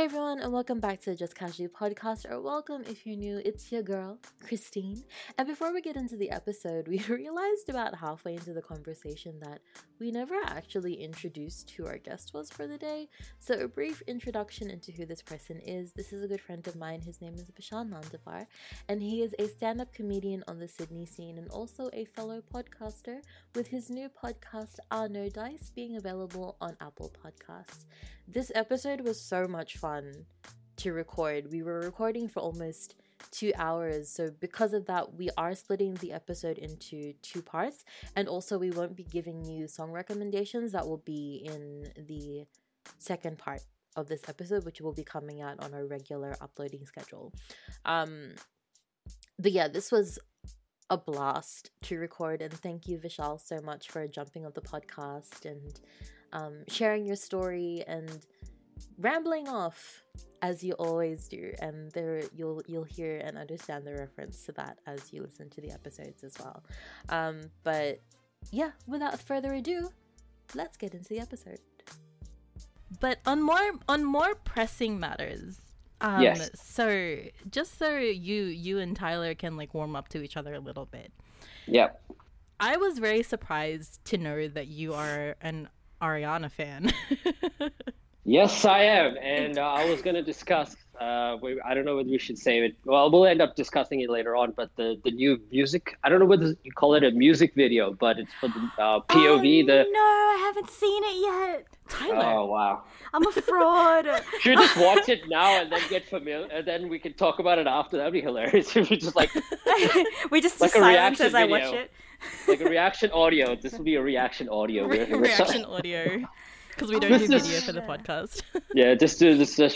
Hey everyone, and welcome back to the Just Casually podcast, or welcome if you're new. It's your girl, Christine. And before we get into the episode, we realized about halfway into the conversation that we never actually introduced who our guest was for the day. So a brief introduction into who this person is. This is a good friend of mine. His name is Vishaal Nandavar, and he is a stand-up comedian on the Sydney scene and also a fellow podcaster, with his new podcast, Ah No Dice, being available on Apple Podcasts. This episode was so much fun to record. We were recording for almost 2 hours, so because of that, we are splitting the episode into two parts, and also we won't be giving you song recommendations. That will be in the second part of this episode, which will be coming out on our regular uploading schedule. But yeah, this was a blast to record, and thank you, Vishaal, so much for jumping on the podcast and sharing your story and rambling off as you always do, and there you'll hear and understand the reference to that as you listen to the episodes as well. But yeah, without further ado, let's get into the episode. But on more pressing matters, yes. So just so you and Tyler can like warm up to each other a little bit. Yep. I was very surprised to know that you are an Ariana fan. Yes, I am, and I was going to discuss, I don't know whether we should save it, well, we'll end up discussing it later on, but the new music, I don't know whether you call it a music video, but it's for the POV. No, I haven't seen it yet. Tyler. Oh, wow. I'm a fraud. Should we just watch it now and then get familiar, and then we can talk about it after? That'd be hilarious if we just like... we just like do silence as I video. Watch it. Like a reaction audio. This will be a reaction audio. Reaction audio. Because we don't do video for the podcast. Yeah, just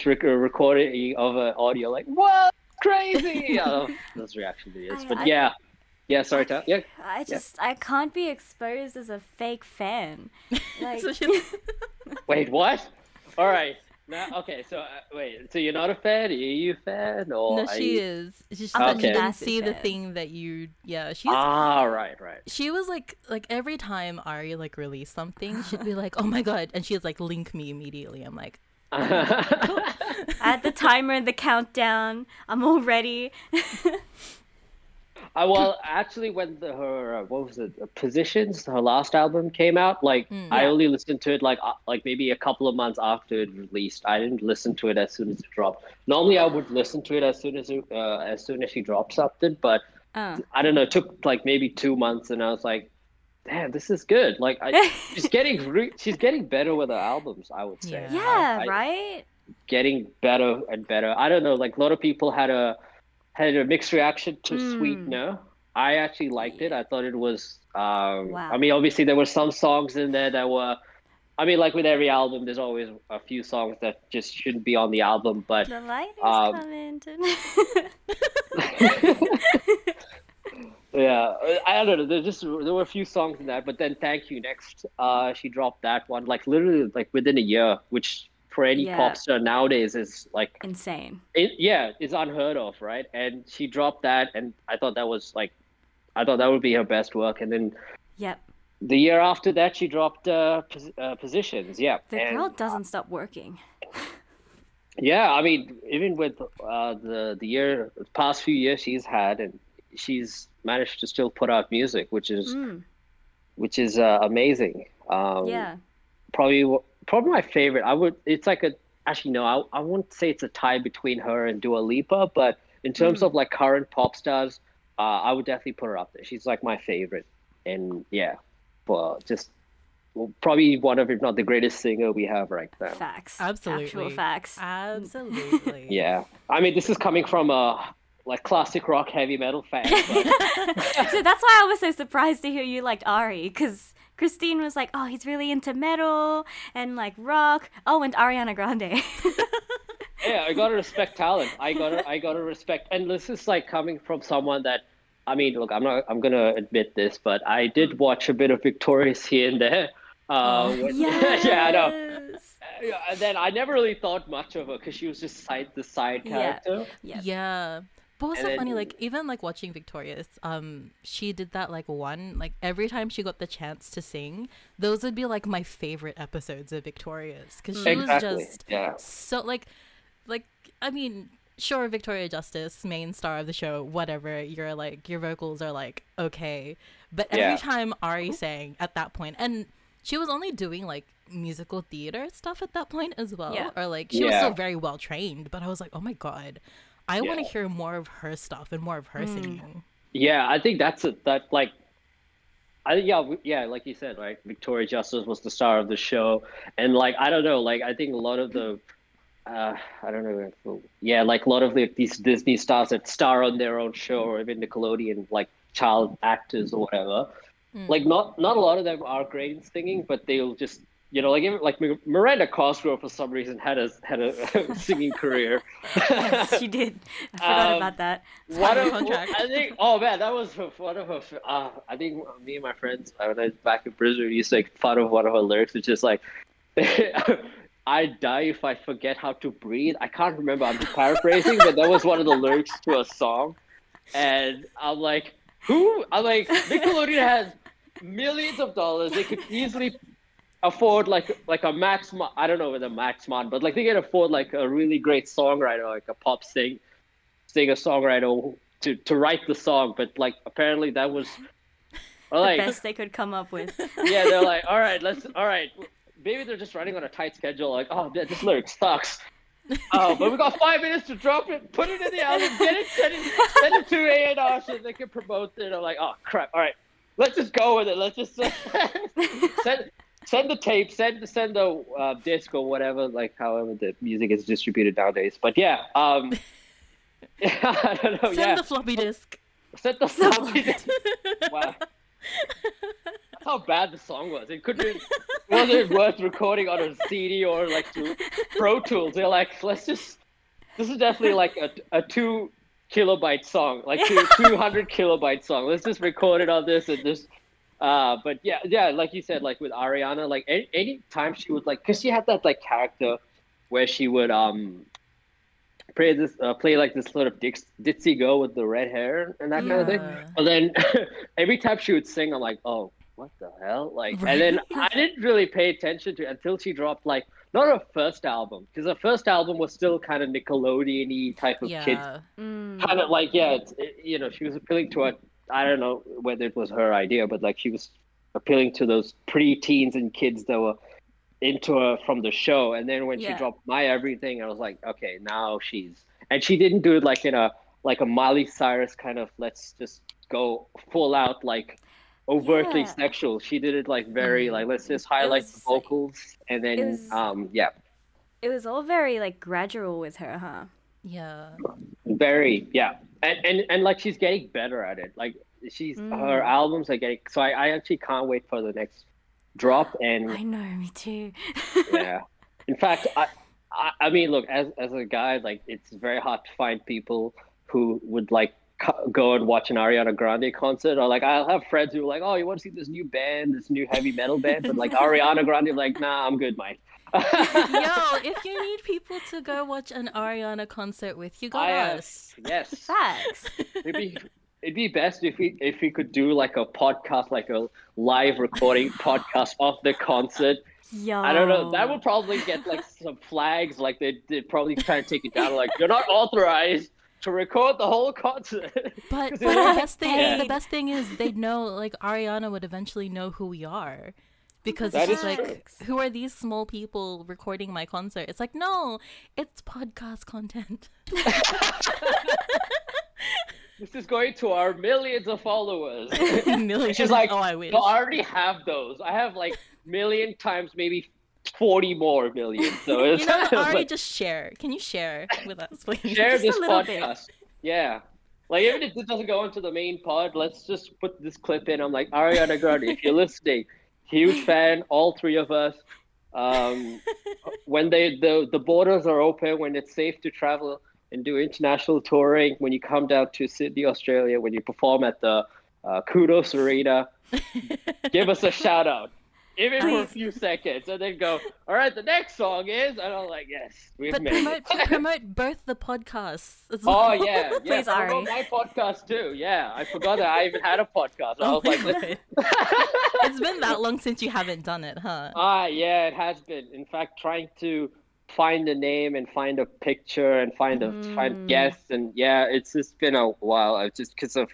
recording of audio, like, what? Crazy! Oh, those reaction videos. But yeah, sorry, Tyler. Yeah. I can't be exposed as a fake fan. Like... Wait, what? All right. Now, okay, so wait, so you're not a fan? Are you a fan? Or no, she is. She's okay. She didn't see the thing that you... Yeah, she's... Ah, right. She was like every time Ari like released something, she'd be like, oh my god, and she'd like link me immediately. I'm like... Cool. I had the timer and the countdown. I'm all ready. Well, actually, when Positions, her last album came out, like, I only listened to it, like maybe a couple of months after it released. I didn't listen to it as soon as it dropped. Normally, I would listen to it as soon as she dropped something, but I don't know, it took, like, maybe 2 months, and I was like, damn, this is good. Like, she's getting better with her albums, I would say. Yeah, right? Getting better and better. I don't know, like, a lot of people had a mixed reaction to Sweetener. I actually liked it. I thought it was... I mean, obviously, there were some songs in there that were... I mean, like with every album, there's always a few songs that just shouldn't be on the album, but... The light is coming. Yeah, I don't know. There were a few songs in that, but then Thank You Next, she dropped that one, like literally like within a year, which... for any pop star nowadays is like insane. It's unheard of, right? And she dropped that, and I thought that would be her best work. And then the year after that, she dropped Positions. Yeah, girl doesn't stop working. Yeah, I mean, even with the past few years she's had, and she's managed to still put out music, which is amazing. Probably my favorite. I wouldn't say it's a tie between her and Dua Lipa, but in terms of like current pop stars, I would definitely put her up there. She's like my favorite, and probably one of, if not the greatest singer we have right now. Facts, absolutely. Actual facts, absolutely. Yeah, I mean, this is coming from a like classic rock heavy metal fan. But... So that's why I was so surprised to hear you liked Ari, because Christine was like, oh, he's really into metal and like rock. Oh, and Ariana Grande. Yeah, I gotta respect talent. I gotta respect. And this is like coming from someone that, I mean, look, I'm gonna admit this, but I did watch a bit of Victorious here and there. Yes. Yeah, I know. And then I never really thought much of her because she was just the side character. Yeah. But what's so funny, like even like watching Victorious, she did that like one, like every time she got the chance to sing, those would be like my favorite episodes of Victorious, because she was just so like like, I mean, sure, Victoria Justice, main star of the show, whatever, you're like, your vocals are like, okay. But every time Ari sang at that point, and she was only doing like musical theater stuff at that point as well. Yeah. Or like, she was still very well trained, but I was like, oh my God, I want to hear more of her stuff and more of her singing. Yeah, I think that's it. That like, like you said, like Victoria Justice was the star of the show, and like I don't know, like I think a lot of the, like a lot of these Disney stars that star on their own show or even Nickelodeon like child actors or whatever, like not a lot of them are great in singing, but they'll just, you know, like even, like Miranda Cosgrove for some reason had a singing career. Yes, she did. I forgot about that. That was one of her. I think me and my friends, when I was back in Brisbane, we used to make fun of one of her lyrics, which is like, "I die if I forget how to breathe." I can't remember. I'm just paraphrasing, but that was one of the lyrics to a song, and I'm like, who? I'm like, Nickelodeon has millions of dollars. They could easily afford like a Max, I don't know whether Max Mon, but like they can afford like a really great songwriter, like a pop singer-songwriter to write the song, but like apparently that was like the best they could come up with. Yeah, they're like, all right, maybe they're just writing on a tight schedule. Like, oh, this lyric sucks. Oh, but we got 5 minutes to drop it, put it in the album, send it to A&R so they can promote it. I'm like, oh crap, all right, let's just go with it. Let's just send the tape, send the disc or whatever, like however the music is distributed nowadays. But yeah, I don't know. Send the floppy disc. Send the floppy disc. Wow, that's how bad the song was. It wasn't worth recording on a CD or like to Pro Tools. They're like, this is definitely like a 2 kilobyte song, like 200 kilobyte song. Let's just record it on this and just. But yeah, like you said, like with Ariana, like any time she would like, cause she had that like character where she would play like this sort of ditzy girl with the red hair and that kind of thing. But then every time she would sing, I'm like, oh, what the hell? Like, and then I didn't really pay attention to until she dropped like not her first album, because her first album was still kind of Nickelodeon-y type of kids, kind of like you know, she was appealing to her. I don't know whether it was her idea, but like she was appealing to those pre-teens and kids that were into her from the show. And then when she dropped My Everything, I was like, okay, now she didn't do it like in a Miley Cyrus kind of let's just go full out like overtly sexual. She did it like very like let's just highlight the vocals and then it was all very like gradual with her, huh? Yeah. Very, yeah. And like she's getting better at it. Like she's her albums are getting so I actually can't wait for the next drop. And I know, me too. Yeah. In fact, I mean, look, as a guy, like it's very hard to find people who would like go and watch an Ariana Grande concert, or like I'll have friends who are like, oh, you want to see this new band, this new heavy metal band, but like Ariana Grande, I'm like, nah, I'm good, mate. Yo, if you need people to go watch an Ariana concert with, you got us. Yes. Facts. It'd be best if we could do like a podcast, like a live recording podcast of the concert. Yo. I don't know. That would probably get like some flags. Like they'd probably try to take it down. Like you're not authorized to record the whole concert. But the best thing is they'd know. Like Ariana would eventually know who we are. Because that it's like, true. Who are these small people recording my concert? It's like, no, it's podcast content. This is going to our millions of followers. Millions. She's like, oh, I wish. I already have those. I have like million times maybe 40 more million. So it's, you know, Ari, like, just share. Can you share with us, please? Share this podcast. Bit. Yeah. Like, even if this doesn't go into the main pod, let's just put this clip in. I'm like, Ariana Grande, if you're listening, huge fan, all three of us. When the borders are open, when it's safe to travel and do international touring, when you come down to Sydney, Australia, when you perform at the Kudos Arena, give us a shout out, even for a few seconds, and then go, all right, the next song is, and I'm like, yes, we've made it. But promote both the podcasts as well. Oh, yeah. Please, Ari. Promote my podcast too, yeah. I forgot that I even had a podcast. I was like, let's... It's been that long since you haven't done it, huh? Yeah, it has been. In fact, trying to find a name and find a picture and find guests. And yeah, it's just been a while. It's just because of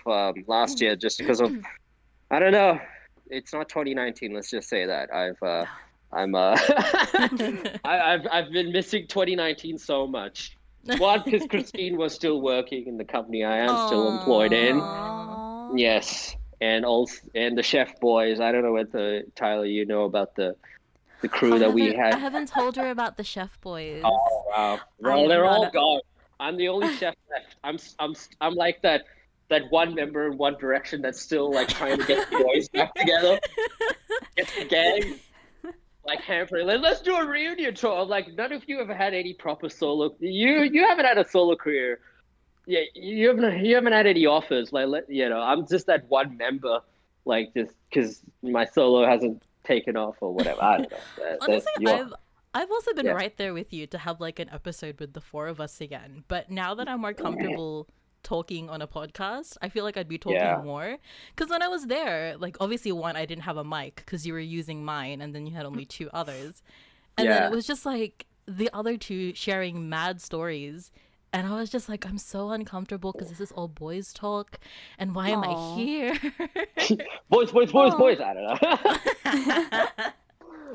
last year, just because of, I don't know. It's not 2019. Let's just say that I'm I've been missing 2019 so much. One, because Christine was still working in the company I am still employed in. Yes. And also, and the chef boys. I don't know whether Tyler, you know about the crew that we had. I haven't told her about the chef boys. Oh wow! Well, they're all gone. I'm the only chef left. I'm like that one member in One Direction that's still like trying to get the boys back together. It's the gang. Like hampering. Let's do a reunion tour. I'm like, none of you have had any proper solo. You haven't had a solo career. Yeah, you haven't had any offers. Like, I'm just that one member. Like, just because my solo hasn't taken off or whatever. I don't know. Honestly, I've also been right there with you to have like an episode with the four of us again. But now that I'm more comfortable talking on a podcast, I feel like I'd be talking more, because when I was there, like, obviously one, I didn't have a mic because you were using mine, and then you had only two others, and then it was just like the other two sharing mad stories, and I was just like, I'm so uncomfortable because this is all boys talk, and why am I here? boys I don't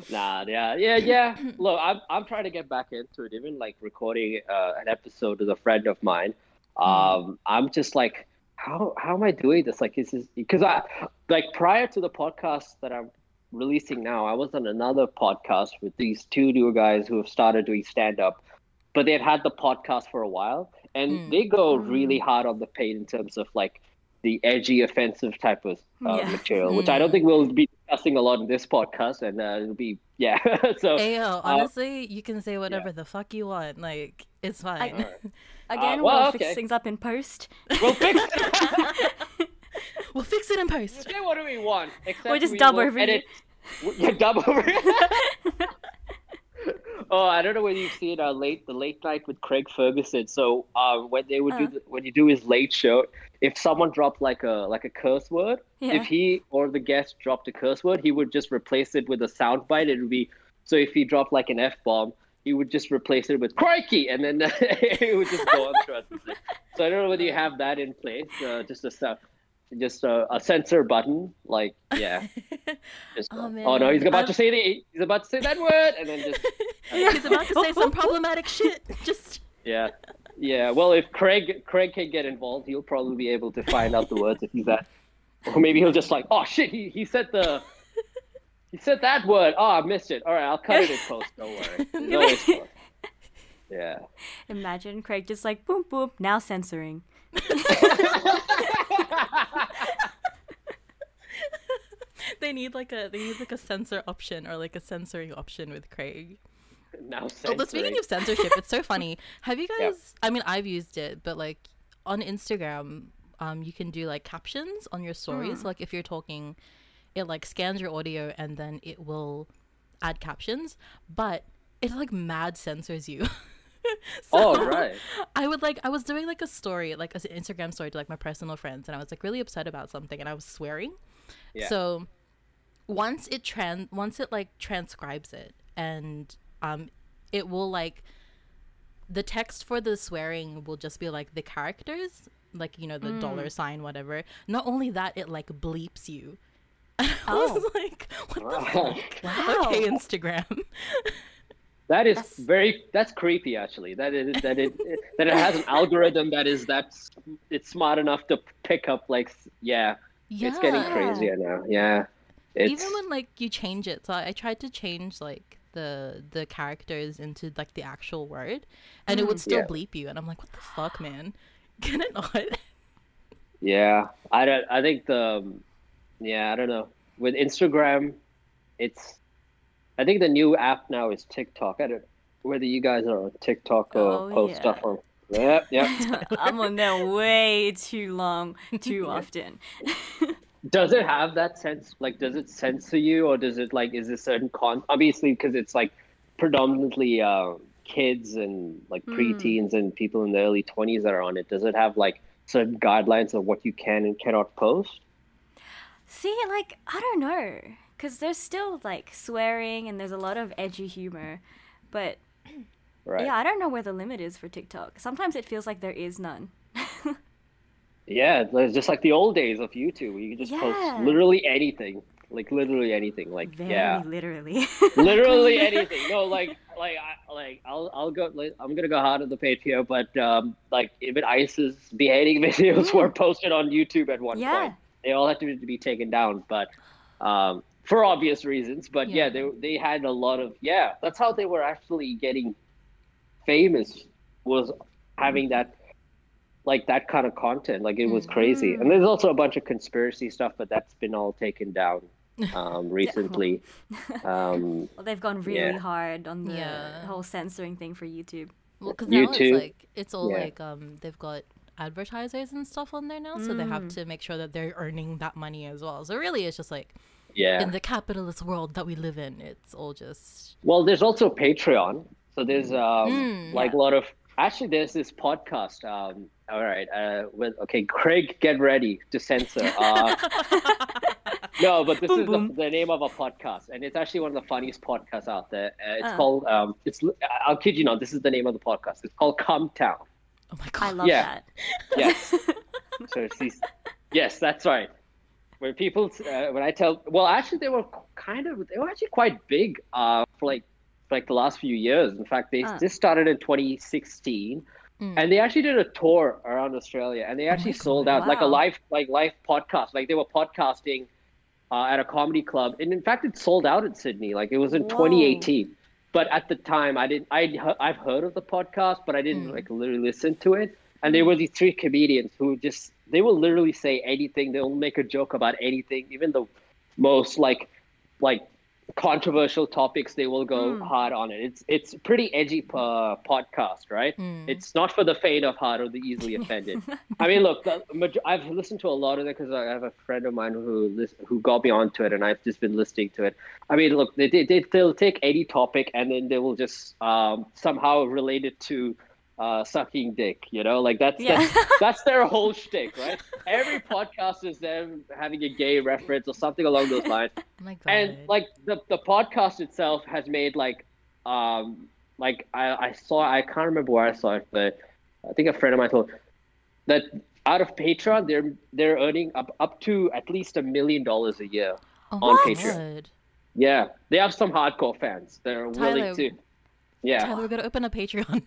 know. Look, I'm trying to get back into it, even like recording an episode with a friend of mine. I'm just like, how am I doing this? Like, is this, because I, like, prior to the podcast that I'm releasing now, I was on another podcast with these two new guys who have started doing stand-up, but they've had the podcast for a while, and they go really hard on the pain in terms of like the edgy, offensive type of material, which I don't think we'll be discussing a lot in this podcast, and it'll be so Ayo, honestly, you can say whatever the fuck you want, like, it's fine. We'll fix things up in post. We'll fix it in post. Okay, what do we want? Or just dub over it. Yeah, dub over it. Oh, I don't know whether you've seen the late night with Craig Ferguson. So when they would when you do his late show, if someone dropped like a curse word, if he or the guest dropped a curse word, he would just replace it with a soundbite. It would be, so if he dropped like an F-bomb, he would just replace it with crikey, and then it would just go on through. So I don't know whether you have that in place, just a censor button, like oh no, he's about to say that word, and then just he's about to say some problematic shit. Just Well, if Craig can get involved, he'll probably be able to find out the words if he's at, or maybe he'll just like, oh shit, he said that word. Oh, I missed it. All right, I'll cut it in post. Don't worry. No worries. Yeah. Imagine Craig just like, boom, boom, now censoring. They need like a censor option, or like a censoring option with Craig. Now censoring. Although, speaking of censorship, it's so funny. Have you guys? Yep. I mean, I've used it, but like on Instagram, you can do like captions on your stories. So, like, if you're talking, it like scans your audio and then it will add captions, but it like mad censors you. I was doing like a story, like an Instagram story to like my personal friends, and I was like really upset about something, and I was swearing. So once it transcribes it, and it will like, the text for the swearing will just be like the characters, like, you know, the $, whatever. Not only that, it like bleeps you. And I was like, what the fuck? Wow. Okay, Instagram. That's creepy, actually. That it has an algorithm that's it's smart enough to pick up, like, it's getting crazier now. Yeah. Even when like you change it, so I tried to change like the characters into like the actual word, and it would still bleep you, and I'm like, what the fuck, man? Can it not? Yeah, I don't know. With Instagram, it's, I think the new app now is TikTok. I don't know whether you guys are on TikTok or post stuff on. Yep. I'm on there way too long, too often. Does it have that sense? Like, does it censor you, or does it like, is there certain obviously, because it's like predominantly kids and like preteens and people in the early 20s that are on it. Does it have like certain guidelines of what you can and cannot post? See, like, I don't know, because there's still like swearing and there's a lot of edgy humor, but Right. Yeah, I don't know where the limit is for TikTok. Sometimes it feels like there is none. Yeah, it's just like the old days of YouTube where you could just post literally anything. Like literally anything. Like literally. Literally anything. No, I'm gonna go hard on the page here, but like even ISIS beheading videos were posted on YouTube at one point. They all had to be taken down, but for obvious reasons. But they had a lot of that's how they were actually getting famous, was having that like that kind of content. Like it was crazy. And there's also a bunch of conspiracy stuff, but that's been all taken down recently. Well, they've gone really hard on the whole censoring thing for YouTube. Well, because now it's like it's all like they've got advertisers and stuff on there now, so they have to make sure that they're earning that money as well. So really, it's just like in the capitalist world that we live in, it's all just There's also Patreon, so there's a lot of actually there's this podcast. All right. Craig, get ready to censor. No, but this boom, is boom. The name of a podcast, and it's actually one of the funniest podcasts out there. It's called. It's. I'll kid you not. This is the name of the podcast. It's called Come Town. Oh my god! I love that. Yes. So it's these, yes, that's right. When people, when I tell, well, actually, they were actually quite big. For like the last few years. In fact, they just started in 2016. And they actually did a tour around Australia, and they actually sold out like a live podcast. Like they were podcasting at a comedy club, and in fact, it sold out in Sydney. Like it was in 2018, but at the time, I've heard of the podcast, but I didn't like literally listen to it. And there were these three comedians who just they will literally say anything. They'll make a joke about anything, even the most like controversial topics. They will go hard on it. It's pretty edgy podcast, right? It's not for the faint of heart or the easily offended. I mean, look, I've listened to a lot of it because I have a friend of mine who got me onto it, and I've just been listening to it. I mean, look, they'll take any topic, and then they will just somehow relate it to sucking dick, you know, like that's their whole shtick, right? Every podcast is them having a gay reference or something along those lines. Oh my god. And like the podcast itself has made I can't remember where I saw it, but I think a friend of mine told that out of Patreon they're earning up to at least $1 million a year on Patreon. God. Yeah, they have some hardcore fans. They're willing to. Yeah, Tyler, we're gonna open a Patreon.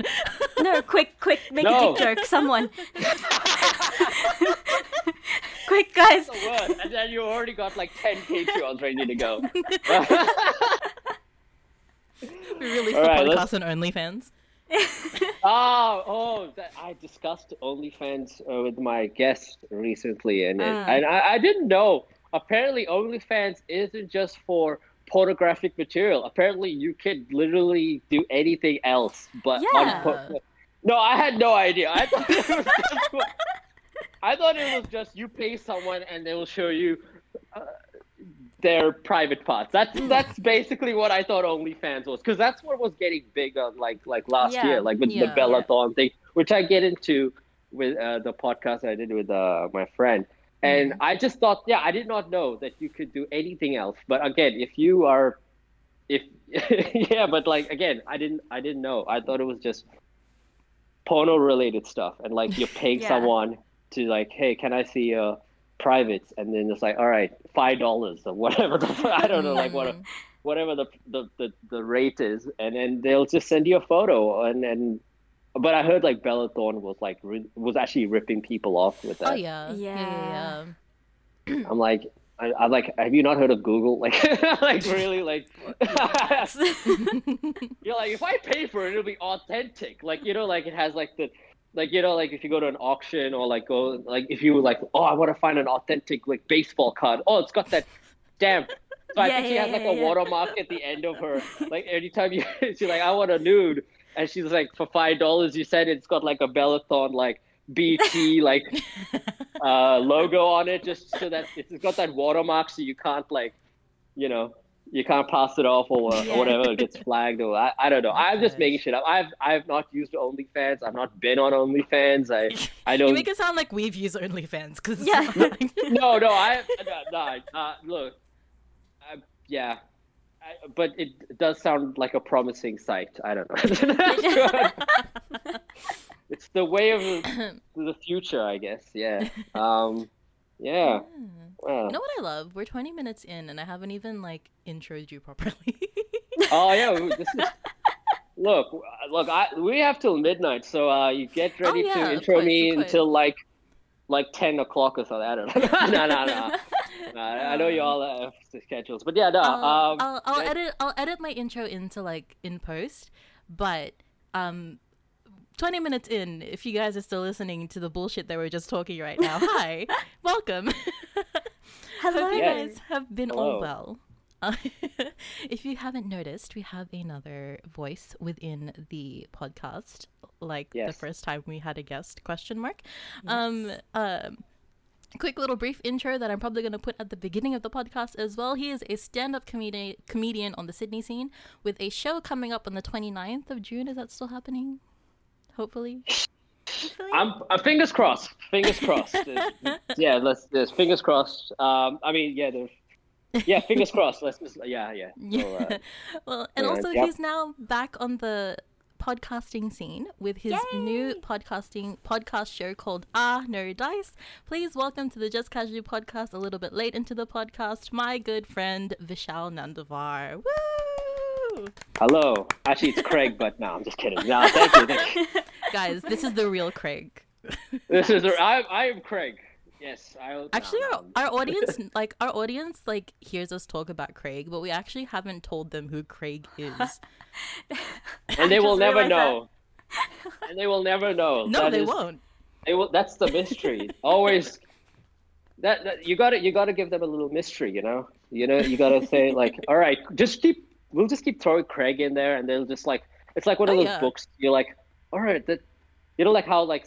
No, quick, make a dick joke, someone. Quick, guys. That's the word. And then you already got like 10 Patreons ready to go. We released the podcast on OnlyFans. I discussed OnlyFans with my guest recently, and I didn't know. Apparently, OnlyFans isn't just for pornographic material. Apparently you can literally do anything else but no, I had no idea. I thought it was just you pay someone and they will show you their private parts. That's basically what I thought OnlyFans was, because that's what was getting big on like last year, like with the Bellathon thing, which I get into with the podcast I did with my friend. And I just thought, I did not know that you could do anything else. But again, I didn't know. I thought it was just porno-related stuff. And like you're paying someone to like, hey, can I see your privates? And then it's like, all right, $5 or whatever. I don't know, like whatever the rate is. And then they'll just send you a photo and. But I heard like Bella Thorne was like was actually ripping people off with that. Oh yeah. I'm like, I'm like, have you not heard of Google? Like, like really, like you're like, if I pay for it, it'll be authentic. Like you know, like it has like the, like you know, like if you go to an auction or like go like if you were like, oh, I want to find an authentic like baseball card. Oh, it's got that stamp. So I think she has like a watermark at the end of her. Like anytime you, she's like, I want a nude. And she's like, for $5, you said it's got like a Bellathon, like BT, like logo on it, just so that it's got that watermark, so you can't like, you know, you can't pass it off or whatever. It gets flagged or I don't know. I'm just making shit up. I've not used OnlyFans. I've not been on OnlyFans. I don't. You make it sound like we've used OnlyFans because no. I look. Yeah. But it does sound like a promising sight. I don't know. It's the way of the future, I guess. Yeah. Yeah. Wow. You know what I love? We're 20 minutes in and I haven't even like introed you properly. Oh, yeah. This is... Look, we have till midnight. So you get ready to intro me until like 10 o'clock or something. I don't know. No. I know you all have schedules. But yeah, no. I'll edit my intro into like in post. But 20 minutes in, if you guys are still listening to the bullshit that we're just talking right now, hi, welcome. Hello. Hope you guys have been all well. If you haven't noticed, we have another voice within the podcast, like the first time we had a guest, ? Yes. Quick little brief intro that I'm probably going to put at the beginning of the podcast as well. He is a stand-up comedian on the Sydney scene with a show coming up on the 29th of June. Is that still happening? Hopefully. Fingers crossed. There's fingers crossed. Fingers crossed. Yeah. So, he's now back on the podcasting scene with his new podcast show called Ah No Dice. Please welcome to the Just Casually podcast, a little bit late into the podcast, my good friend Vishaal Nandavar. Woo! Hello. Actually, it's Craig, but no, I'm just kidding. No, thank you. Guys, this is the real Craig. I am Craig. Yes, our audience like hears us talk about Craig, but we actually haven't told them who Craig is. And they will never know. No, they won't. They will. That's the mystery. Always. That you got to give them a little mystery, you know. You got to say like, all right, we'll just keep throwing Craig in there, and they'll just like, it's like one of those books. You're like, all right, that, you know, like how like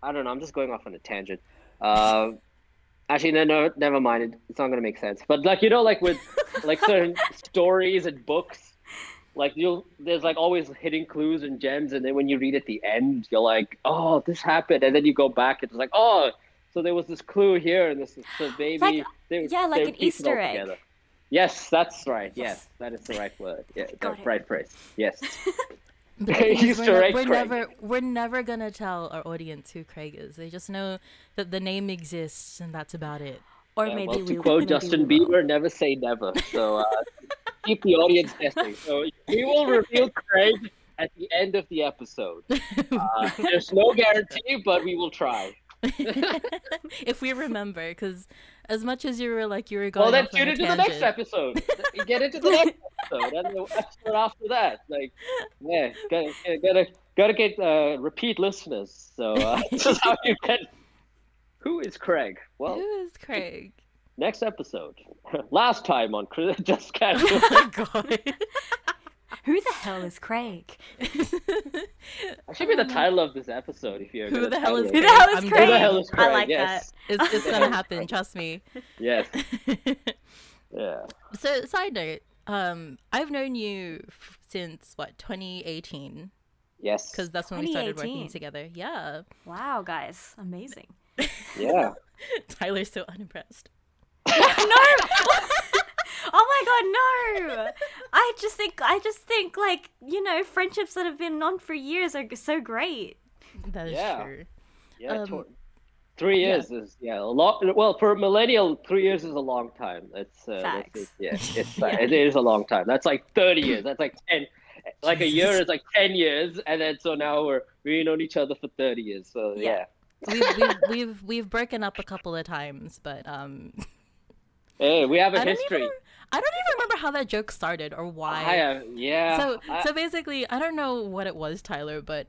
I don't know. I'm just going off on a tangent. Actually, no, never mind. It's not gonna make sense. But like, you know, like with like certain stories and books, like there's like always hidden clues and gems, and then when you read at the end, you're like, oh, this happened, and then you go back, it's like, oh, so there was this clue here, and this is so baby. Like, like an Easter egg. Together. Yes, that's right. Yes, that is the right word. Yeah, right phrase. Yes. We're never gonna tell our audience who Craig is. They just know that the name exists, and that's about it. Or to quote Justin Bieber, "Never say never." So keep the audience guessing. So we will reveal Craig at the end of the episode. There's no guarantee, but we will try. If we remember, because as much as you were like you were going, well, then tune into the next episode. Get into the next episode and the episode after that. Like, yeah, gotta get repeat listeners. So this is how you get. Who is Craig? Well, who is Craig? Next episode. Last time on Just Casual. Oh my god. Who the hell is Craig? That should be the title of this episode. If you're who the hell is Craig? I like that. It's gonna happen. Trust me. Yes. Yeah. So, side note. I've known you since 2018. Yes. Because that's when we started working together. Yeah. Wow, guys, amazing. Yeah. Tyler's so unimpressed. No. Oh my god, no! I just think, like, you know, friendships that have been on for years are so great. That is true. Yeah, 3 years is a lot. Well, for a millennial, 3 years is a long time. It's facts. It is a long time. That's like 30 years. That's like 10. Like a year is like 10 years, and then so now we've known each other for 30 years. So yeah. We've broken up a couple of times, but Hey, we have a history. I don't even remember how that joke started or why. So basically, I don't know what it was, Tyler, but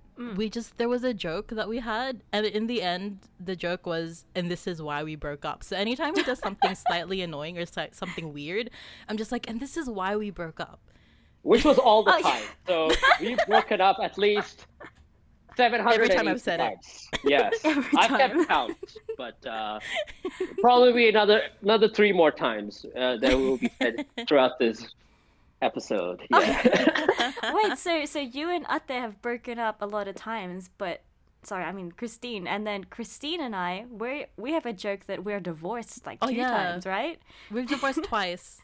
there was a joke that we had, and in the end, the joke was, and this is why we broke up. So anytime we do something slightly annoying or something weird, I'm just like, and this is why we broke up. Which was all the time. So we've broken up at least 700 every time I've said times. It. Yes, I kept count, but probably another 3 more times that will be said throughout this episode. Yeah. Wait, so you and Atte have broken up a lot of times, but Christine, and then Christine and I, we have a joke that we're divorced like 2 times, right? We've divorced twice.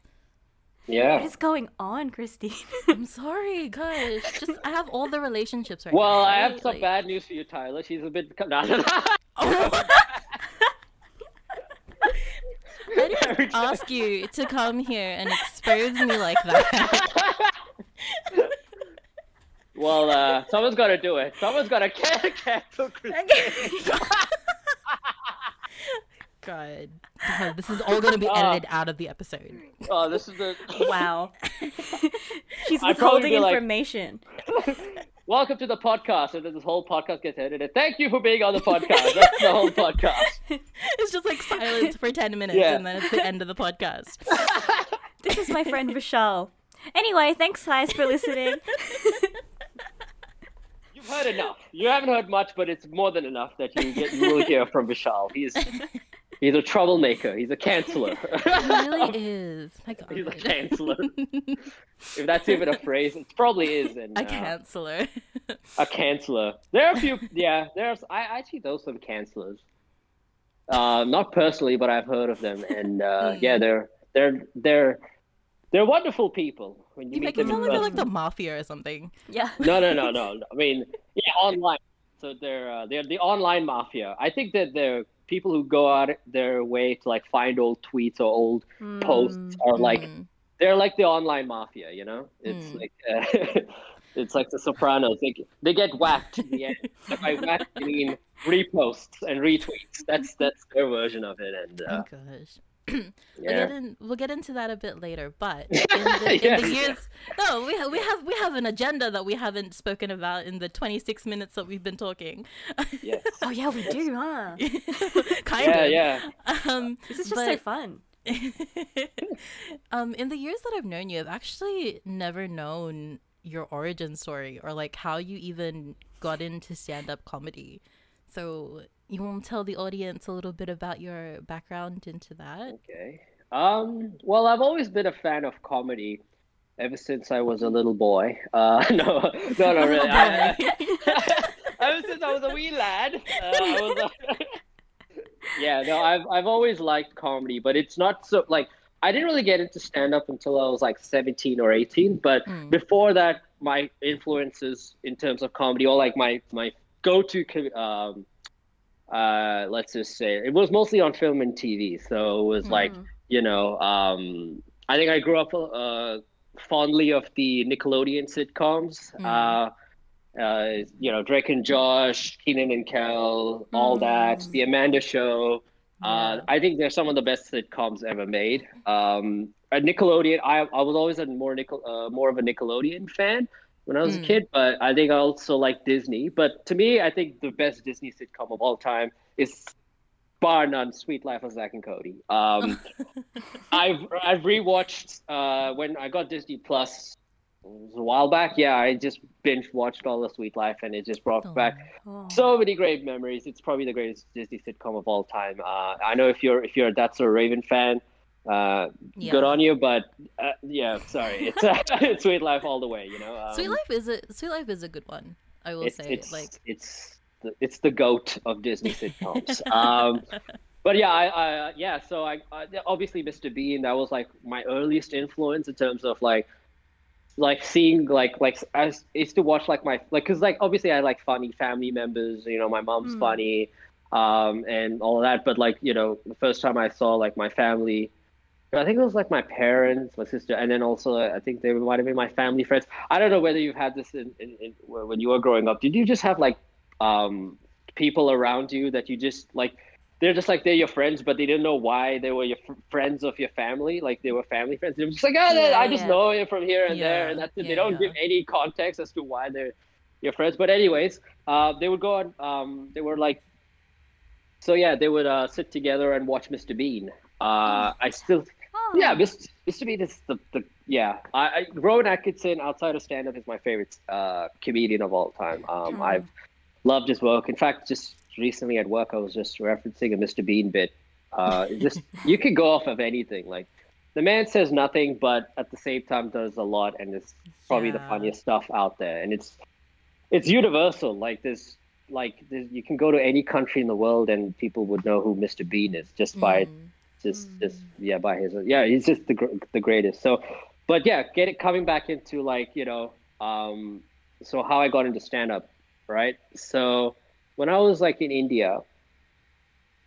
Yeah. What is going on, Christine? I'm sorry, guys. Just I have all the relationships right now. Well, I have some bad news for you, Tyler. She's a bit. Oh. I didn't ask you to come here and expose me like that. Well, someone's got to do it. Someone's got to cancel Christine. God. God, this is all going to be edited out of the episode. Oh, this is the... Wow. She's withholding information. Like, welcome to the podcast. And then this whole podcast gets edited. Thank you for being on the podcast. That's the whole podcast. It's just like silence for 10 minutes and then it's the end of the podcast. This is my friend Vishaal. Anyway, thanks guys for listening. You've heard enough. You haven't heard much, but it's more than enough that you will hear from Vishaal. He's a troublemaker. He's a canceller. He really is. My God. He's a canceller. If that's even a phrase, it probably is. A canceller. A canceller. There are a few. Yeah, there's. I actually know some cancellers. Not personally, but I've heard of them, and yeah, they're wonderful people. When you meet them, you sound like the mafia or something. Yeah. No. I mean, yeah, online. So they're the online mafia. I think that they're people who go out their way to like find old tweets or old posts, or like they're like the online mafia. You know, it's like it's like The Sopranos. They get whacked in the end. By whacked, I mean reposts and retweets. That's their version of it. And oh gosh. We'll get into that a bit later, but in the years, no, we have an agenda that we haven't spoken about in the 26 minutes that we've been talking. Yes. Oh yeah, we do, huh? Kind of. Yeah. This is just so fun. In the years that I've known you, I've actually never known your origin story or like how you even got into stand-up comedy. So. You want to tell the audience a little bit about your background into that? Okay. Well, I've always been a fan of comedy ever since I was a little boy. No, really. Ever since I was a wee lad. I've always liked comedy, but it's not so, like, I didn't really get into stand-up until I was like 17 or 18. But before that, my influences in terms of comedy, or like my go-to let's just say it was mostly on film and TV. So it was like, you know, I think I grew up fondly of the Nickelodeon sitcoms, you know, Drake and Josh, Kenan and Kel, all that, The Amanda Show. I think they're some of the best sitcoms ever made. At Nickelodeon, I was always more of a Nickelodeon fan when I was a kid, but I think I also like Disney. But to me, I think the best Disney sitcom of all time is, bar none, Suite Life of Zack and Cody. I've rewatched when I got Disney Plus a while back. Yeah, I just binge watched all the Suite Life, and it just brought back so many great memories. It's probably the greatest Disney sitcom of all time. I know if you're a That's a Raven fan. Good on you, but it's it's Sweet Life all the way, you know. Sweet Life is a good one. I will say it's the goat of Disney sitcoms. But yeah, I obviously Mr. Bean, that was like my earliest influence in terms of like seeing like I used to watch like my like because like obviously I like funny family members, you know, my mom's funny, and all that, but like you know the first time I saw like my family. I think it was like my parents, my sister, and then also I think they might have been my family friends. I don't know whether you've had this in when you were growing up. Did you just have like people around you that you just like, they're just like they're your friends, but they didn't know why they were your friends of your family. Like they were family friends. They were just like, I just know you from here and there, and that's it. They don't give any context as to why they're your friends. But anyways, they would go on. They were like, so yeah, they would sit together and watch Mr. Bean. I still. Yeah, Mr. Bean is the Rowan Atkinson, outside of stand-up, is my favorite comedian of all time. I've loved his work. In fact, just recently at work, I was just referencing a Mr. Bean bit. Just you can go off of anything. Like the man says nothing, but at the same time does a lot, and it's probably the funniest stuff out there. And it's universal. Like you can go to any country in the world, and people would know who Mr. Bean is just by his he's just the greatest. So But yeah, coming back into like, you know, so how I got into stand-up, right? So when I was like in India,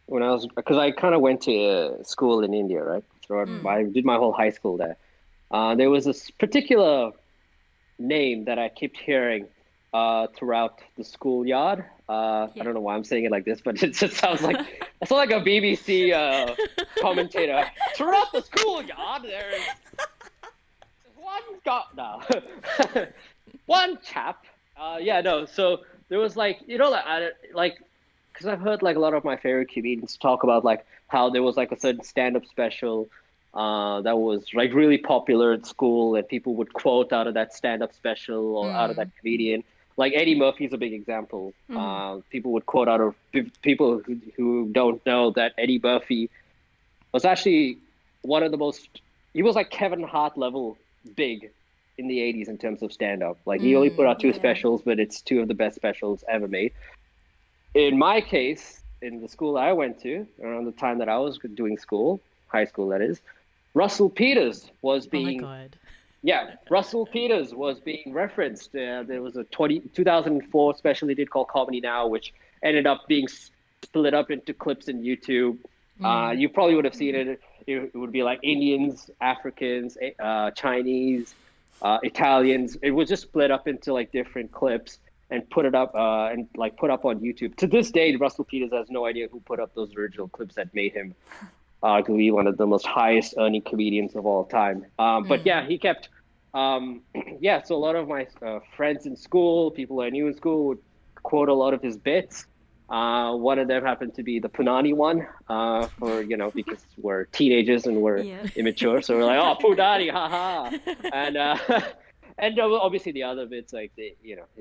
because I kind of went to school in India, right? So I did my whole high school there. There was this particular name that I kept hearing throughout the schoolyard. I don't know why I'm saying it like this, but it just sounds like I sound like a BBC commentator. Throughout the schoolyard, there is one chap. So there was like, you know, because I've heard like a lot of my favorite comedians talk about like how there was like a certain stand-up special that was like really popular at school, and people would quote out of that stand-up special or out of that comedian. Like Eddie Murphy's a big example. People would quote out of people who don't know that Eddie Murphy was actually one of the most. He was like Kevin Hart level big in the 80s in terms of stand-up. Like he only put out two specials, but it's two of the best specials ever made. In my case, in the school I went to, around the time that I was doing school, high school that is, Russell Peters was being, Russell Peters was being referenced. There was a 2004 special he did called Comedy Now, which ended up being split up into clips in YouTube. You probably would have seen it. It would be like Indians, Africans, Chinese, Italians. It was just split up into like different clips and put it up on YouTube. To this day, Russell Peters has no idea who put up those original clips that made him arguably one of the most highest earning comedians of all time. But yeah, he kept, so a lot of my friends in school, people I knew in school would quote a lot of his bits. One of them happened to be the Punani one, because we're teenagers and we're immature. So we're like, oh, Punani, haha. And obviously the other bits, like,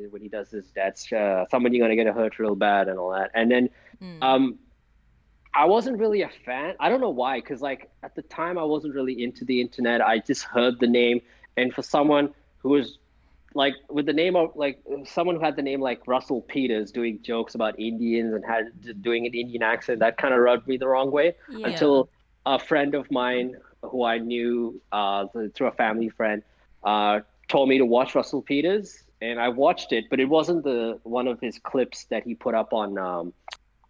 when he does this, that's someone you're going to get hurt real bad and all that. And then I wasn't really a fan. I don't know why, because, like, at the time I wasn't really into the internet. I just heard the name. And for someone who was, like, with the name of, like, someone who had the name, like, Russell Peters doing jokes about Indians and doing an Indian accent, that kind of rubbed me the wrong way until a friend of mine who I knew through a family friend told me to watch Russell Peters, and I watched it, but it wasn't the one of his clips that he put up on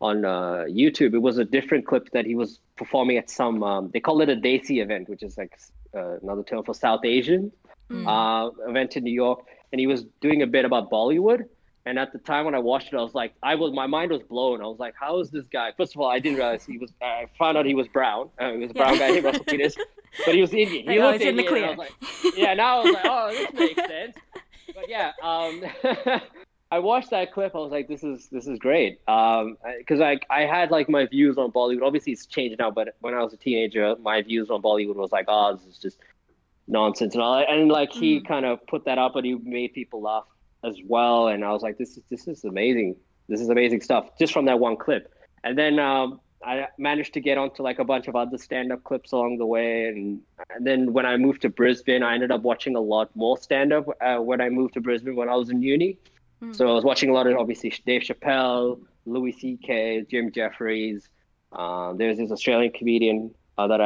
YouTube. It was a different clip that he was performing at some, they call it a Desi event, which is like another term for South Asian event in New York. And he was doing a bit about Bollywood. And at the time when I watched it, I was like, my mind was blown. I was like, how is this guy? First of all, I didn't realize I found out he was brown. He was a brown guy named Russell Peters, but he was Indian. He looked Indian. In the clear. I was like, now I was like, oh, this makes sense. But yeah, I watched that clip. I was like, this is great. Because I had like my views on Bollywood. Obviously, it's changed now, but when I was a teenager, my views on Bollywood was like, oh, this is just nonsense and all that. And like he kind of put that up, and he made people laugh as well, and I was like, this is amazing. This is amazing stuff just from that one clip. And then I managed to get onto like a bunch of other stand-up clips along the way, and then when I moved to Brisbane, I ended up watching a lot more stand-up when I moved to Brisbane when I was in uni. So I was watching a lot of, obviously, Dave Chappelle, Louis C.K., Jim Jefferies. There's this Australian comedian that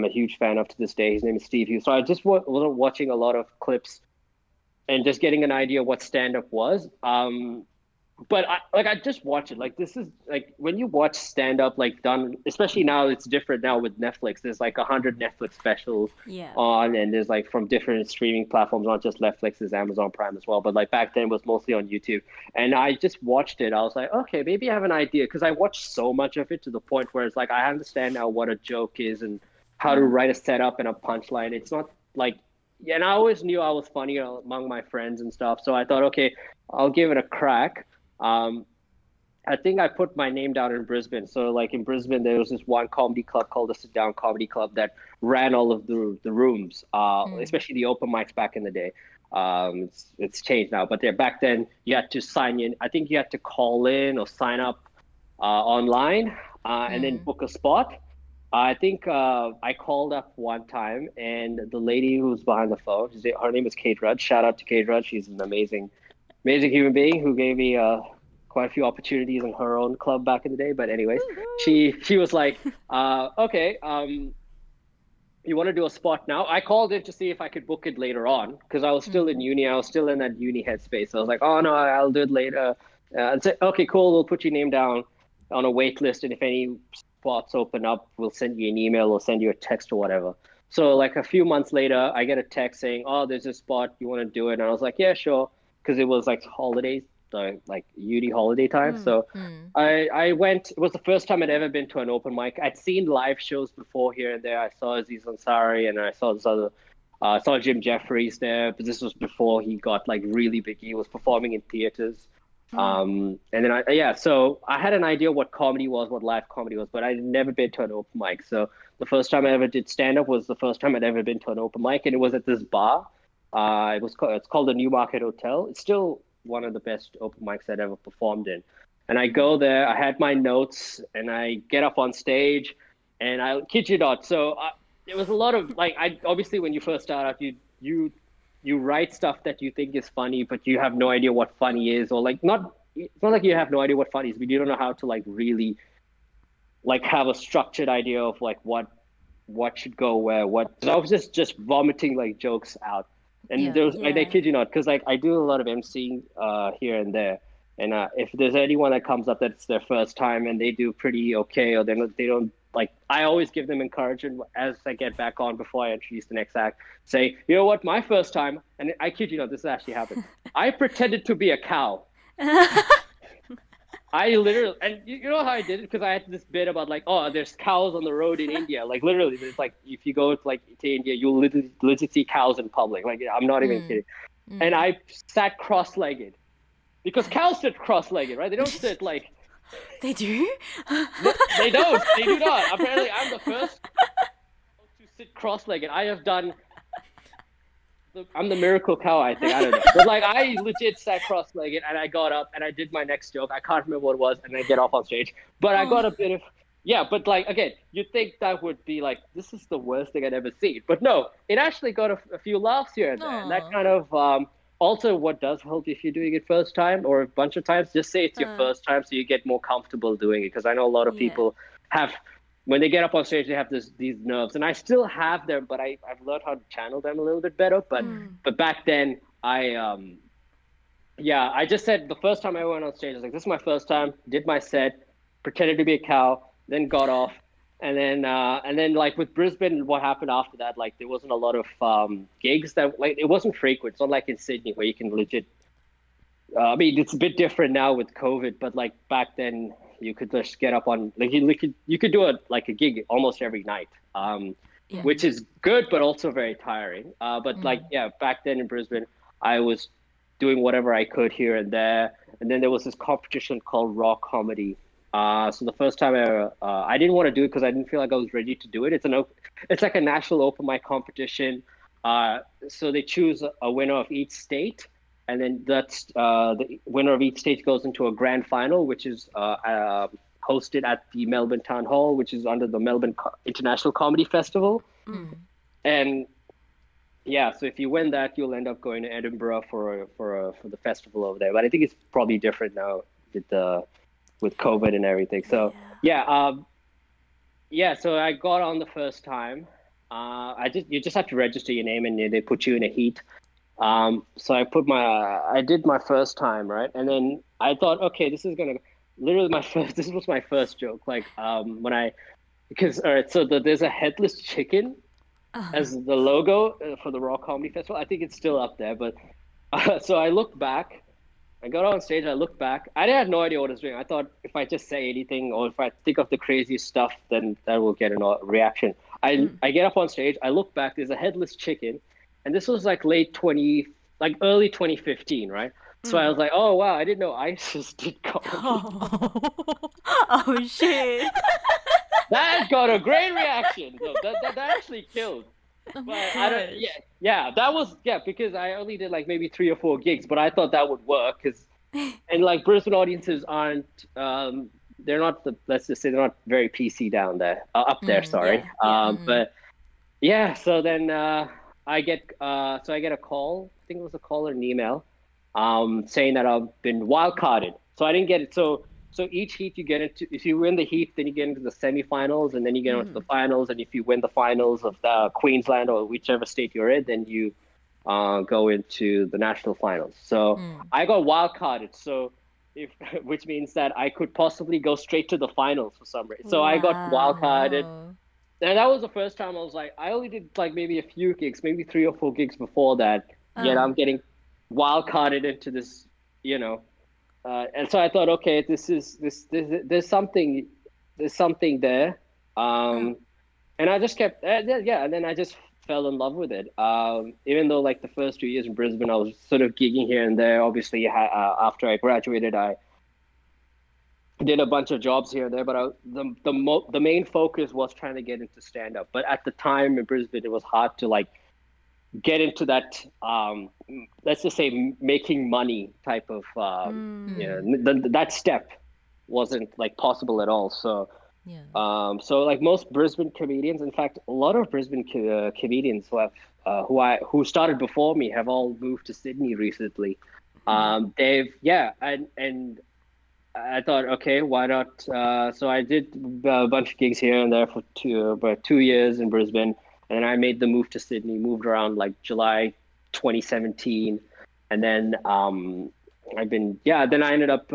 I'm a huge fan of to this day. His name is Steve Hughes. So I just was watching a lot of clips and just getting an idea of what stand-up was. But I just watch it. Like, this is, like, when you watch stand-up, like, done, especially now, it's different now with Netflix. There's, like, 100 Netflix specials on, and there's, like, from different streaming platforms, not just Netflix, there's Amazon Prime as well. But, like, back then it was mostly on YouTube. And I just watched it. I was like, okay, maybe I have an idea. Because I watched so much of it to the point where it's, like, I understand now what a joke is and how to write a setup and a punchline. It's not, like... Yeah, and I always knew I was funny among my friends and stuff. So I thought, okay, I'll give it a crack. I think I put my name down in Brisbane. So like in Brisbane, there was this one comedy club called the Sit Down Comedy Club that ran all of the rooms, especially the open mics back in the day. It's changed now, but back then you had to sign in. I think you had to call in or sign up online and then book a spot. I think I called up one time, and the lady who was behind the phone, her name is Kate Rudd. Shout out to Kate Rudd. She's an amazing, amazing human being who gave me quite a few opportunities in her own club back in the day. But anyways, she was like, okay, you want to do a spot now? I called in to see if I could book it later on because I was still in uni. I was still in that uni headspace. I was like, oh, no, I'll do it later. And say, okay, cool. We'll put your name down on a wait list. And if any spots open up, we'll send you an email or send you a text or whatever. So like a few months later, I get a text saying, oh, there's a spot. You want to do it? And I was like, yeah, sure. Because it was like holidays, like uni holiday time. I went. It was the first time I'd ever been to an open mic. I'd seen live shows before here and there. I saw Aziz Ansari and I saw this other, I saw Jim Jefferies there, but this was before he got like really big. He was performing in theaters. And then so I had an idea what comedy was, what live comedy was, but I'd never been to an open mic. So the first time I ever did stand-up was the first time I'd ever been to an open mic, and it was at this bar. It's called the New Market Hotel. It's still one of the best open mics I'd ever performed in. And I go there, I had my notes, and I get up on stage, and I kid you not. So it was a lot of, like, obviously when you first start out, you write stuff that you think is funny, but you have no idea what funny is, or like, it's not like you have no idea what funny is, but you don't know how to like really like have a structured idea of like what should go where, so I was just vomiting like jokes out. And and I kid you not, because like I do a lot of emceeing here and there, and if there's anyone that comes up that's their first time and they do pretty okay, or they don't like, I always give them encouragement as I get back on before I introduce the next act. Say, you know what, my first time, and I kid you not, this actually happened. I pretended to be a cow. I literally, and you know how I did it? Because I had this bit about like, oh, there's cows on the road in India. Like literally, it's like, if you go to India, you'll literally see cows in public. Like, I'm not even kidding. And I sat cross-legged. Because cows sit cross-legged, right? They don't sit like... They do? No, they don't. They do not. Apparently, I'm the first to sit cross-legged. I have done... I'm the miracle cow, I think. I don't know. But like, I legit sat cross-legged, and I got up and I did my next joke. I can't remember what it was, and I get off on stage. But I got a bit of... Yeah, but like, again, you'd think that would be like, this is the worst thing I'd ever seen. But no, it actually got a few laughs here and there. And that kind of... Also, what does help if you're doing it first time or a bunch of times, just say it's your first time so you get more comfortable doing it. Because I know a lot of people have, when they get up on stage, they have these nerves. And I still have them, but I've learned how to channel them a little bit better. But back then, I just said the first time I went on stage, I was like, this is my first time, did my set, pretended to be a cow, then got off. And then like with Brisbane, what happened after that, like there wasn't a lot of gigs that, like, it wasn't frequent. It's not like in Sydney where you can legit, I mean, it's a bit different now with COVID, but like back then you could just get up on, like you could do a gig almost every night, which is good, but also very tiring. Back then in Brisbane, I was doing whatever I could here and there. And then there was this competition called Raw Comedy. So the first time I didn't want to do it because I didn't feel like I was ready to do it. It's like a national open mic competition. So they choose a winner of each state, and then that's the winner of each state goes into a grand final, which is hosted at the Melbourne Town Hall, which is under the Melbourne International Comedy Festival. And yeah, so if you win that, you'll end up going to Edinburgh for the festival over there. But I think it's probably different now with the with COVID and everything. So so I got on the first time. You just have to register your name and they put you in a heat. So I did my first time, right? And then I thought, okay, this was my first joke. Like there's a headless chicken as the logo for the Raw Comedy Festival. I think it's still up there, but so I looked back. I got on stage, I looked back. I had no idea what I was doing. I thought if I just say anything or if I think of the craziest stuff, then that will get a reaction. I get up on stage, I look back, there's a headless chicken. And this was like early 2015, right? So I was like, oh, wow, I didn't know ISIS did comedy. Oh shit. That got a great reaction. No, that actually killed. But I don't, because I only did like maybe 3 or 4 gigs, but I thought that would work and like Brisbane audiences aren't, they're not let's just say they're not very PC down there, up there, sorry. But yeah, so then I get a call, I think it was a call or an email, saying that I've been wildcarded. So I didn't get it. So So each heat you get into, if you win the heat, then you get into the semifinals, and then you get into the finals. And if you win the finals of the Queensland or whichever state you're in, then you go into the national finals. So I got wild carded. So which means that I could possibly go straight to the finals for some reason. So I got wild carded. And that was the first time I was like, I only did like maybe a few gigs, maybe 3 or 4 gigs before that. Yet I'm getting wild carded into this, you know. And so I thought, okay, there's something there. And I just kept, and then I just fell in love with it. Even though like the first 2 years in Brisbane, I was sort of gigging here and there. Obviously, after I graduated, I did a bunch of jobs here and there, but the main focus was trying to get into stand-up. But at the time in Brisbane, it was hard to like get into that, let's just say making money type of, that step wasn't like possible at all. So, like most Brisbane comedians, in fact, a lot of Brisbane comedians who started before me have all moved to Sydney recently. And I thought, okay, why not? So I did a bunch of gigs here and there for about 2 years in Brisbane. And then I made the move to Sydney, moved around like July 2017. And then I ended up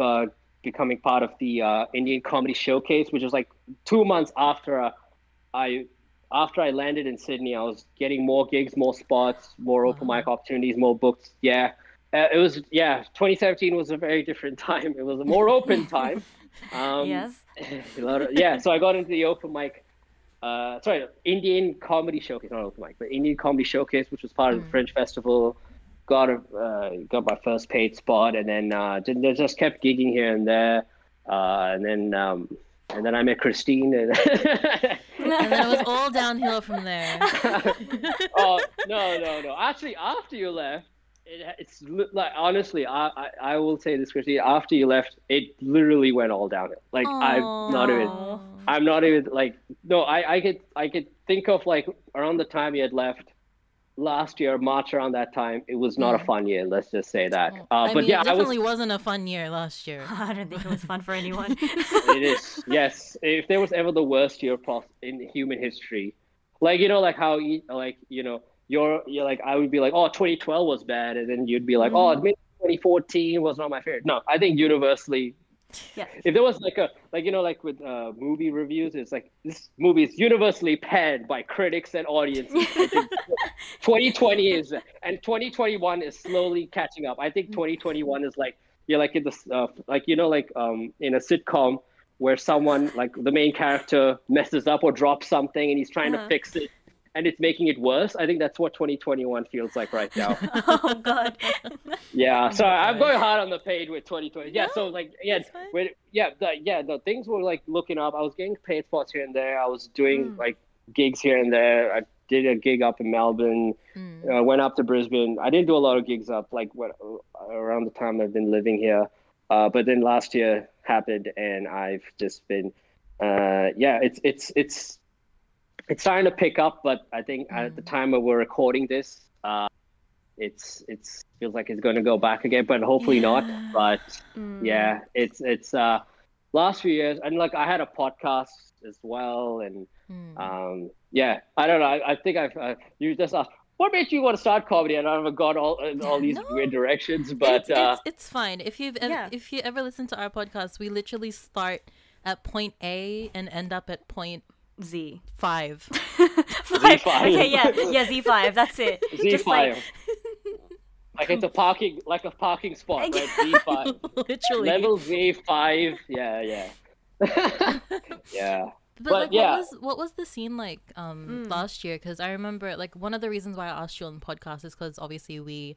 becoming part of the Indian Comedy Showcase, which was like 2 months after I landed in Sydney. I was getting more gigs, more spots, more open mic opportunities, more books. Yeah. 2017 was a very different time. It was a more open time. Yes. So I got into the open mic. Indian Comedy Showcase, not open mic, but Indian Comedy Showcase, which was part of the French Festival. Got my first paid spot, and then just kept gigging here and there, and then I met Christine, and then it was all downhill from there. Oh no! Actually, after you left, it's like honestly, I will say this, Christine. After you left, it literally went all downhill. Like I could think of like around the time you had left last year, March around that time, it was not a fun year. Let's just say that. It definitely wasn't a fun year last year. I don't think it was fun for anyone. It is. Yes. If there was ever the worst year in human history, like, you know, like how, like, you know, you're like, I would be like, oh, 2012 was bad. And then you'd be like, maybe 2014 was not my favorite. No, I think universally, yeah. If there was like a, like, you know, like with movie reviews, it's like this movie is universally panned by critics and audiences. I think 2020 is, and 2021 is slowly catching up. I think 2021 is like, you're like in this, like, you know, like in a sitcom where someone, like the main character messes up or drops something and he's trying to fix it and it's making it worse. I think that's what 2021 feels like right now. Oh God. Yeah. So I'm going hard on the paid with 2020. Yeah. No, so like, the things were like looking up. I was getting paid spots here and there. I was doing like gigs here and there. I did a gig up in Melbourne. I went up to Brisbane. I didn't do a lot of gigs up like around the time I've been living here. But then last year happened and I've just been, it's starting to pick up, but I think at the time that we're recording this, it's feels like it's going to go back again, but hopefully not. But it's last few years, and like I had a podcast as well, and I don't know. I think I've you just asked, what made you want to start comedy, and I've got all these weird directions, but it's fine. If you ever listen to our podcast, we literally start at point A and end up at point Z5. Z5. Okay, yeah, Z5. That's it. Z5. Just like it's a parking spot, right? Z5. Literally. Level Z5. Yeah. Yeah. But like, what was the scene like last year? Because I remember like one of the reasons why I asked you on the podcast is because obviously we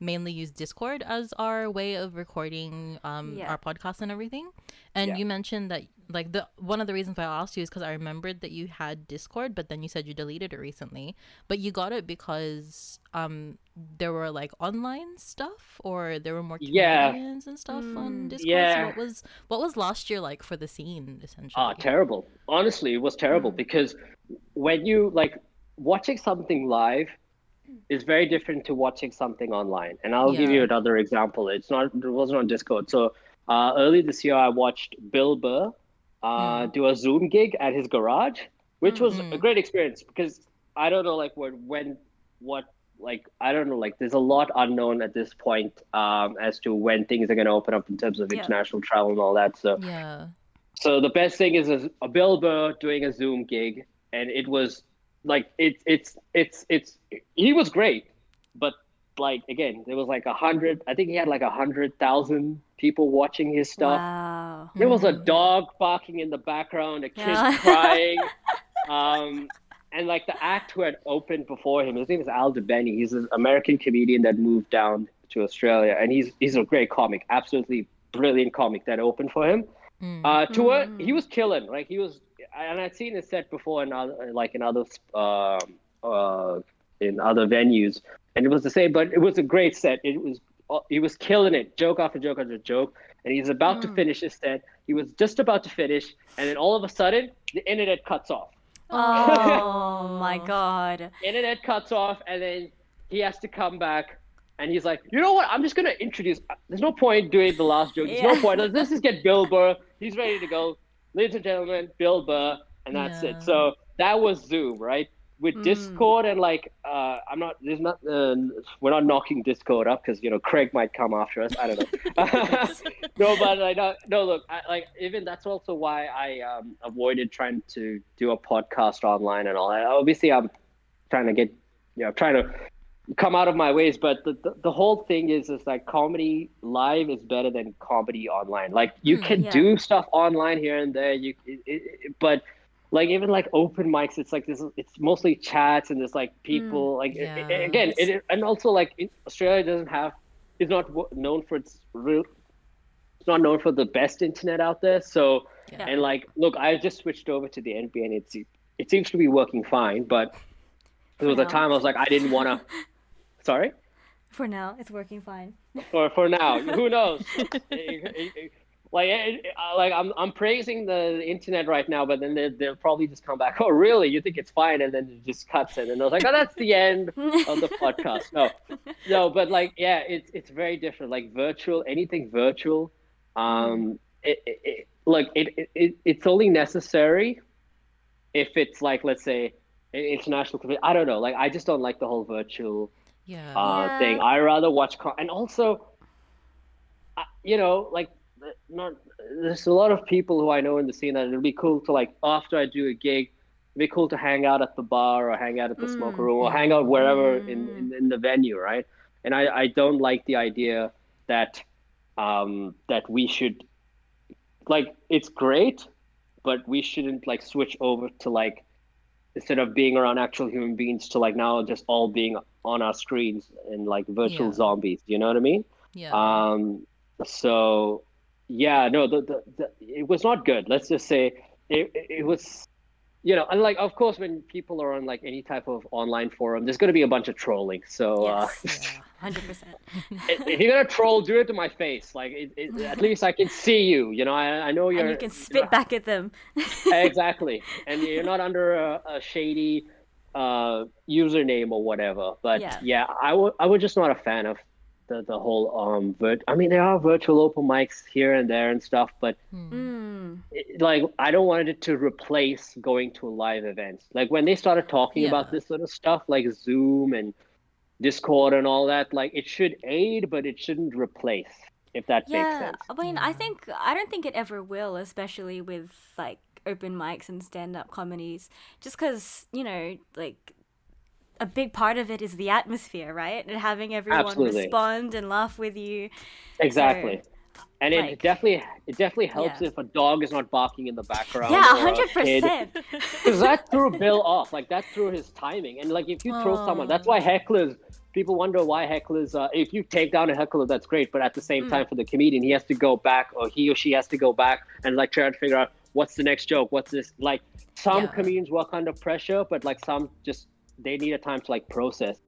mainly use Discord as our way of recording our podcast and everything. And you mentioned that like the one of the reasons why I asked you is because I remembered that you had Discord, but then you said you deleted it recently. But you got it because there were like online stuff, or there were more comedians and stuff on Discord. Yeah. So what was last year like for the scene essentially? Terrible. Honestly, it was terrible because when you like watching something live is very different to watching something online. And I'll give you another example. It wasn't on Discord. So Earlier this year, I watched Bill Burr do a Zoom gig at his garage, which was a great experience because I don't know, like, there's a lot unknown at this point as to when things are going to open up in terms of international travel and all that. So the best thing is a Bill Burr doing a Zoom gig, and it was like he was great, but like again, there was like 100. I think he had like 100,000 people watching his stuff. Wow. There was a dog barking in the background, a kid crying. And like the act who had opened before him, his name is Al DeBenny. He's an American comedian that moved down to Australia, and he's a great comic, absolutely brilliant comic that opened for him. He was killing, like he was, and I'd seen his set before in other venues, and it was the same. But it was a great set. He was killing it, joke after joke after joke, and he's about to finish his set. He was just about to finish, and then all of a sudden, the internet cuts off. Oh my God. Internet cuts off, and then he has to come back, and he's like, you know what, I'm just going to introduce, there's no point doing the last joke, there's no point, let's just get Bill Burr, he's ready to go. Ladies and gentlemen, Bill Burr, and that's it. So that was Zoom, right? With Discord and like, we're not knocking Discord up because, you know, Craig might come after us, I don't know. Even that's also why I avoided trying to do a podcast online and all that. Obviously, I'm trying to come out of my ways, but the whole thing is like comedy live is better than comedy online. Like you can do stuff online here and there, but like even like open mics, it's like this. It's mostly chats and there's like people and also like Australia it's not known for the best internet out there. So and like look, I just switched over to the NBN. It seems to be working fine, but there was a time I was like I didn't want to. Sorry. For now, it's working fine. For now, who knows? Like I'm praising the internet right now, but then they'll probably just come back. Oh, really? You think it's fine? And then it just cuts in, and I was like, oh, that's the end of the podcast. No, but like, yeah, it's very different. Like virtual, anything virtual, it's only necessary if it's like, let's say, international. I don't know. Like, I just don't like the whole virtual thing. I rather watch, and also, you know, like. There's a lot of people who I know in the scene that it'll be cool to like after I do a gig, it'd be cool to hang out at the bar or hang out at the smoker room or hang out wherever in the venue, right? And I don't like the idea that that we should like it's great, but we shouldn't like switch over to like instead of being around actual human beings to like now just all being on our screens and like virtual zombies. You know what I mean? Yeah. So. Yeah, no, it was not good. Let's just say it was, you know, and like, of course, when people are on like any type of online forum, there's going to be a bunch of trolling. So, 100%. If you're going to troll, do it to my face. Like, at least I can see you. You know, I know you're. And you can spit back at them. Exactly. And you're not under a shady username or whatever. But I was just not a fan of. The whole there are virtual open mics here and there and stuff, but I don't want it to replace going to live events. Like when they started talking about this sort of stuff, like Zoom and Discord and all that, like it should aid, but it shouldn't replace. If that makes sense. I mean, I don't think it ever will, especially with like open mics and stand-up comedies, just because you know like. A big part of it is the atmosphere, right? And having everyone respond and laugh with you. Exactly. So, and like, it definitely helps if a dog is not barking in the background. Yeah, 100%. Because that threw Bill off. Like that threw his timing. And like if you throw someone, that's why people wonder why hecklers, if you take down a heckler, that's great. But at the same time for the comedian, he or she has to go back and like try to figure out what's the next joke, what's this. Like some comedians work under pressure, but like some just, they need a time to like process.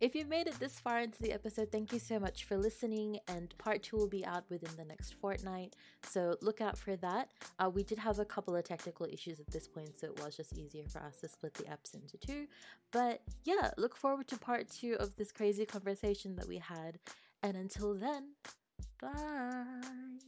If you've made it this far into the episode, thank you so much for listening, and part 2 will be out within the next fortnight, so look out for that. We did have a couple of technical issues at this point, so it was just easier for us to split the apps into 2, but yeah, look forward to part 2 of this crazy conversation that we had, and until then, Bye.